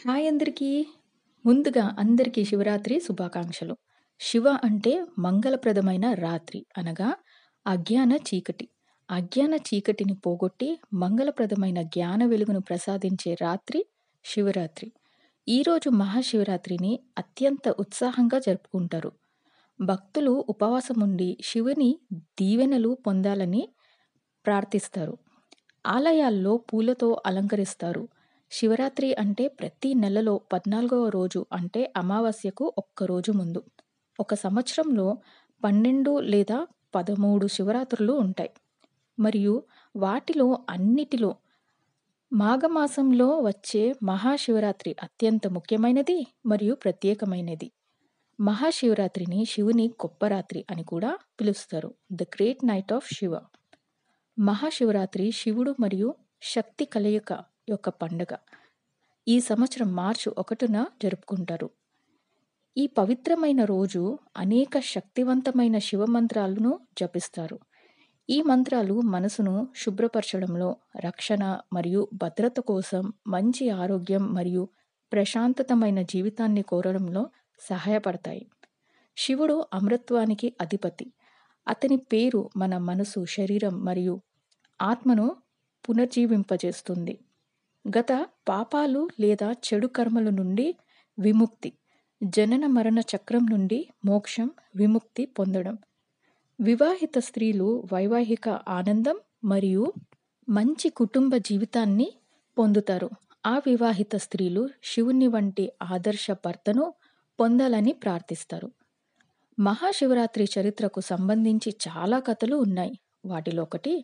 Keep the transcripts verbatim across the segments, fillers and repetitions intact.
Hi అందరికీ. ముందుగా అందరికీ శివరాత్రి శుభాకాంక్షలు. శివ అంటే మంగళప్రదమైన రాత్రి, అనగా అజ్ఞాన చీకటి. అజ్ఞాన చీకటిని పోగొట్టి మంగళప్రదమైన జ్ఞాన వెలుగును ప్రసాదించే రాత్రి శివరాత్రి. ఈరోజు మహాశివరాత్రిని అత్యంత ఉత్సాహంగా జరుపుకుంటారు. భక్తులు ఉపవాసం ఉండి శివుని దీవెనలు పొందాలని ప్రార్థిస్తారు. ఆలయాల్లో పూలతో అలంకరిస్తారు. శివరాత్రి అంటే ప్రతి నెలలో పద్నాలుగవ రోజు, అంటే అమావాస్యకు ఒక్కరోజు ముందు. ఒక సంవత్సరంలో పన్నెండు లేదా పదమూడు శివరాత్రులు ఉంటాయి. మరియు వాటిలో అన్నిటిలో మాఘమాసంలో వచ్చే మహాశివరాత్రి అత్యంత ముఖ్యమైనది మరియు ప్రత్యేకమైనది. మహాశివరాత్రిని శివుని గొప్ప రాత్రి అని కూడా పిలుస్తారు, the great night of Shiva. Mahashivratri శివుడు మరియు శక్తి కలయిక యొక్క పండుగ. ఈ సంవత్సరం మార్చి ఒకటిన జరుపుకుంటారు. ఈ పవిత్రమైన రోజు అనేక శక్తివంతమైన శివ మంత్రాలను జపిస్తారు. ఈ మంత్రాలు మనసును శుభ్రపరచడంలో, రక్షణ మరియు భద్రత కోసం, మంచి ఆరోగ్యం మరియు ప్రశాంతతమైన జీవితాన్ని కోరడంలో సహాయపడతాయి. శివుడు అమృత్వానికి అధిపతి. అతని పేరు మన మనసు, శరీరం మరియు ఆత్మను పునర్జీవింపజేస్తుంది. గత పాపాలు లేదా చెడు కర్మల నుండి విముక్తి, జనన మరణ చక్రం నుండి మోక్షం, విముక్తి పొందడం. వివాహిత స్త్రీలు వైవాహిక ఆనందం మరియు మంచి కుటుంబ జీవితాన్ని పొందుతారు. ఆ వివాహిత స్త్రీలు శివుని వంటి ఆదర్శ భర్తను పొందాలని ప్రార్థిస్తారు. మహాశివరాత్రి చరిత్రకు సంబంధించి చాలా కథలు ఉన్నాయి. వాటిలో ఒకటి,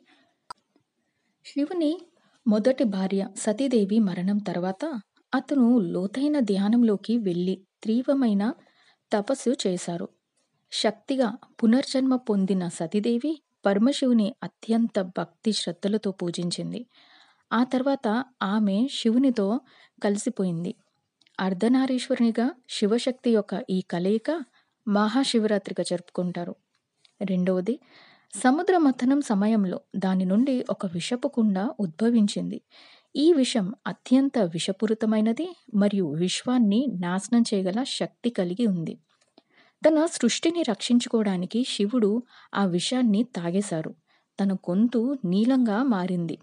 శివుని మొదటి భార్య సతీదేవి మరణం తర్వాత అతను లోతైన ధ్యానంలోకి వెళ్ళి తీవ్రమైన తపస్సు చేశారు. శక్తిగా పునర్జన్మ పొందిన సతీదేవి పరమశివుని అత్యంత భక్తి శ్రద్ధలతో పూజించింది. ఆ తర్వాత ఆమె శివునితో కలిసిపోయింది. అర్ధనారీశ్వరునిగా శివశక్తి యొక్క ఈ కలయిక మహాశివరాత్రిగా జరుపుకుంటారు. రెండవది, సముద్ర మథనం సమయంలో దాని నుండి ఒక విషపు కుండ ఉద్భవించింది. ఈ విషం అత్యంత విషపూరితమైనది మరియు విశ్వాన్ని నాశనం చేయగల శక్తి కలిగి ఉంది. తన సృష్టిని రక్షించుకోవడానికి శివుడు ఆ విషాన్ని తాగేశారు. తన గొంతు నీలంగా మారింది,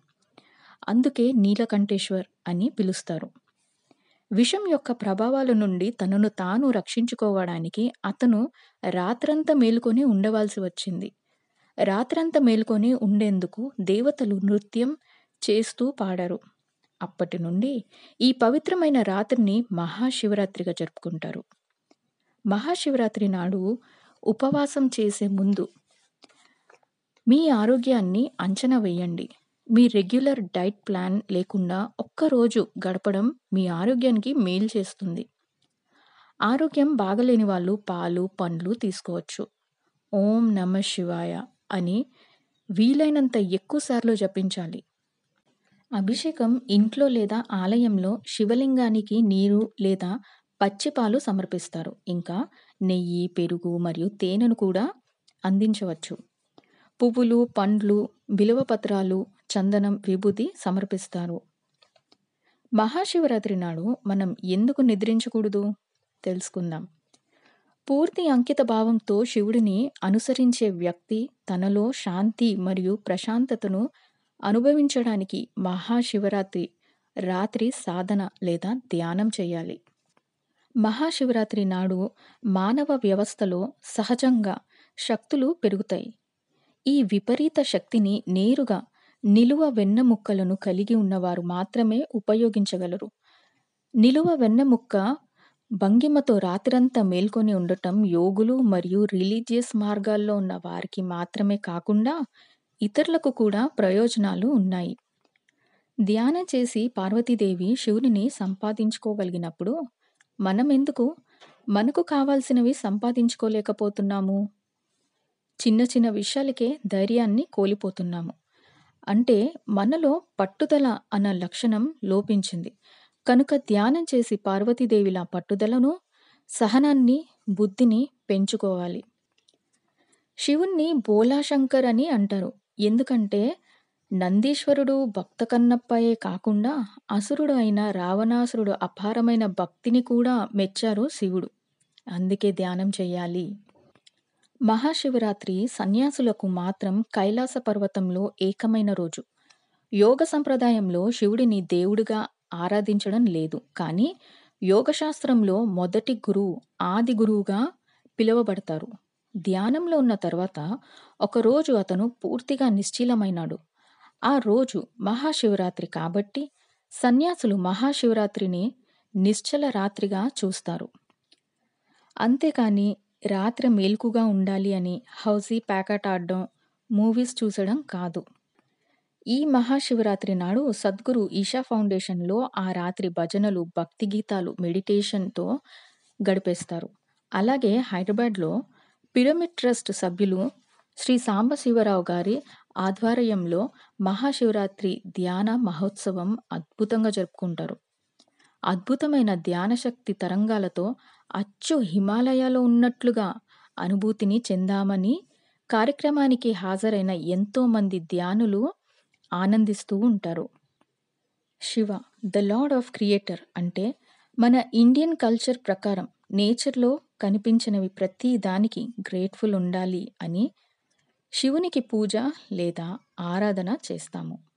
అందుకే నీలకంఠేశ్వర్ అని పిలుస్తారు. విషం యొక్క ప్రభావాల నుండి తనను తాను రక్షించుకోవడానికి అతను రాత్రంతా మేలుకొని ఉండవలసి వచ్చింది. రాత్రంతా మేల్కొని ఉండేందుకు దేవతలు నృత్యం చేస్తూ పాడారు. అప్పటి నుండి ఈ పవిత్రమైన రాత్రిని మహాశివరాత్రిగా జరుపుకుంటారు. మహాశివరాత్రి నాడు ఉపవాసం చేసే ముందు మీ ఆరోగ్యాన్ని అంచనా వేయండి. మీ రెగ్యులర్ డైట్ ప్లాన్ లేకుండా ఒక్కరోజు గడపడం మీ ఆరోగ్యానికి మేలు చేస్తుంది. ఆరోగ్యం బాగలేని వాళ్ళు పాలు, పండ్లు తీసుకోవచ్చు. ఓం నమః శివాయ అని వీలైనంత ఎక్కువసార్లు జపించాలి. అభిషేకం, ఇంట్లో లేదా ఆలయంలో శివలింగానికి నీరు లేదా పచ్చిపాలు సమర్పిస్తారు. ఇంకా నెయ్యి, పెరుగు మరియు తేనెను కూడా అందించవచ్చు. పువ్వులు, పండ్లు, బిల్వ పత్రాలు, చందనం, విభూతి సమర్పిస్తారు. మహాశివరాత్రి నాడు మనం ఎందుకు నిద్రించకూడదు తెలుసుకుందాం. పూర్తి అంకిత భావంతో శివుడిని అనుసరించే వ్యక్తి తనలో శాంతి మరియు ప్రశాంతతను అనుభవించడానికి మహాశివరాత్రి రాత్రి సాధన లేదా ధ్యానం చేయాలి. మహాశివరాత్రి నాడు మానవ వ్యవస్థలో సహజంగా శక్తులు పెరుగుతాయి. ఈ విపరీత శక్తిని నేరుగా నిలువ వెన్నెముక్కలను కలిగి ఉన్నవారు మాత్రమే ఉపయోగించగలరు. నిలువ వెన్నెముక్క భంగిమతో రాత్రంతా మేల్కొని ఉండటం యోగులు మరియు రిలీజియస్ మార్గాల్లో ఉన్న వారికి మాత్రమే కాకుండా ఇతరులకు కూడా ప్రయోజనాలు ఉన్నాయి. ధ్యానం చేసి పార్వతీదేవి శివుని సంపాదించుకోగలిగినప్పుడు మనమెందుకు మనకు కావాల్సినవి సంపాదించుకోలేకపోతున్నాము? చిన్న చిన్న విషయాలకే ధైర్యాన్ని కోల్పోతున్నాము. అంటే మనలో పట్టుదల అన్న లక్షణం లోపించింది. కనుక ధ్యానం చేసి పార్వతీదేవిలా పట్టుదలను, సహనాన్ని, బుద్ధిని పెంచుకోవాలి. శివుణ్ణి భోలాశంకర్ అని అంటారు, ఎందుకంటే నందీశ్వరుడు భక్త కన్నప్పయే కాకుండా అసురుడు అయిన రావణాసురుడు అపారమైన భక్తిని కూడా మెచ్చారు శివుడు. అందుకే ధ్యానం చేయాలి. మహాశివరాత్రి సన్యాసులకు మాత్రం కైలాస పర్వతంలో ఏకమైన రోజు. యోగ సంప్రదాయంలో శివుడిని దేవుడిగా ఆరాధించడం లేదు, కానీ యోగశాస్త్రంలో మొదటి గురువు ఆది గురువుగా పిలువబడతారు. ధ్యానంలో ఉన్న తర్వాత ఒకరోజు అతను పూర్తిగా నిశ్చలమైనాడు. ఆ రోజు మహాశివరాత్రి కాబట్టి సన్యాసులు మహాశివరాత్రిని నిశ్చల రాత్రిగా చూస్తారు. అంతేకాని రాత్రి మేల్కుగా ఉండాలి అని హౌసీ ప్యాకెట్ ఆడడం, మూవీస్ చూసడం కాదు. ఈ మహాశివరాత్రి నాడు సద్గురు ఈషా ఫౌండేషన్లో ఆ రాత్రి భజనలు, భక్తి గీతాలు, మెడిటేషన్తో గడిపేస్తారు. అలాగే హైదరాబాద్లో పిరమిడ్ ట్రస్ట్ సభ్యులు శ్రీ సాంబశివరావు గారి ఆధ్వర్యంలో మహాశివరాత్రి ధ్యాన మహోత్సవం అద్భుతంగా జరుపుకుంటారు. అద్భుతమైన ధ్యానశక్తి తరంగాలతో అచ్చు హిమాలయాలో ఉన్నట్లుగా అనుభూతిని చెందామని కార్యక్రమానికి హాజరైన ఎంతోమంది ధ్యానులు ఆనందిస్తూ ఉంటారు. Shiva, the lord of creator అంటే మన ఇండియన్ కల్చర్ ప్రకారం నేచర్లో కనిపించినవి ప్రతి దానికి గ్రేట్ఫుల్ ఉండాలి అని శివునికి పూజ లేదా ఆరాధన చేస్తాము.